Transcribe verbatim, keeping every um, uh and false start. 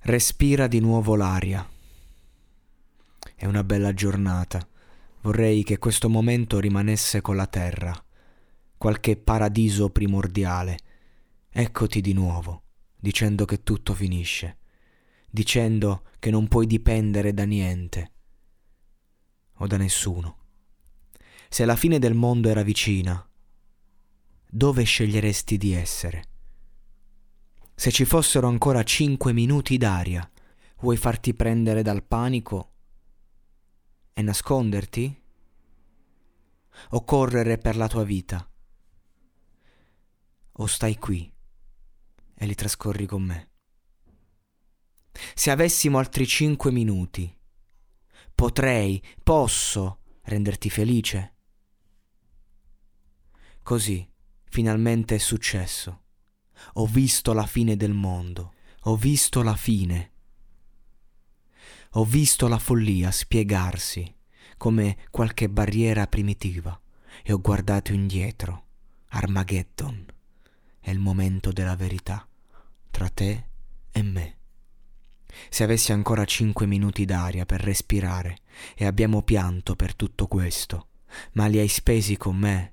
Respira di nuovo l'aria. È una bella giornata. Vorrei che questo momento rimanesse con la terra, qualche paradiso primordiale. Eccoti di nuovo, dicendo che tutto finisce, dicendo che non puoi dipendere da niente o da nessuno. Se la fine del mondo era vicina, dove sceglieresti di essere? Se ci fossero ancora cinque minuti d'aria, vuoi farti prendere dal panico e nasconderti? O correre per la tua vita? O stai qui e li trascorri con me? Se avessimo altri cinque minuti, potrei, posso renderti felice? Così, finalmente è successo. Ho visto la fine del mondo. Ho visto la fine. Ho visto la follia spiegarsi come qualche barriera primitiva e ho guardato indietro. Armageddon. È il momento della verità tra te e me. Se avessi ancora cinque minuti d'aria per respirare, e abbiamo pianto per tutto questo, ma li hai spesi con me.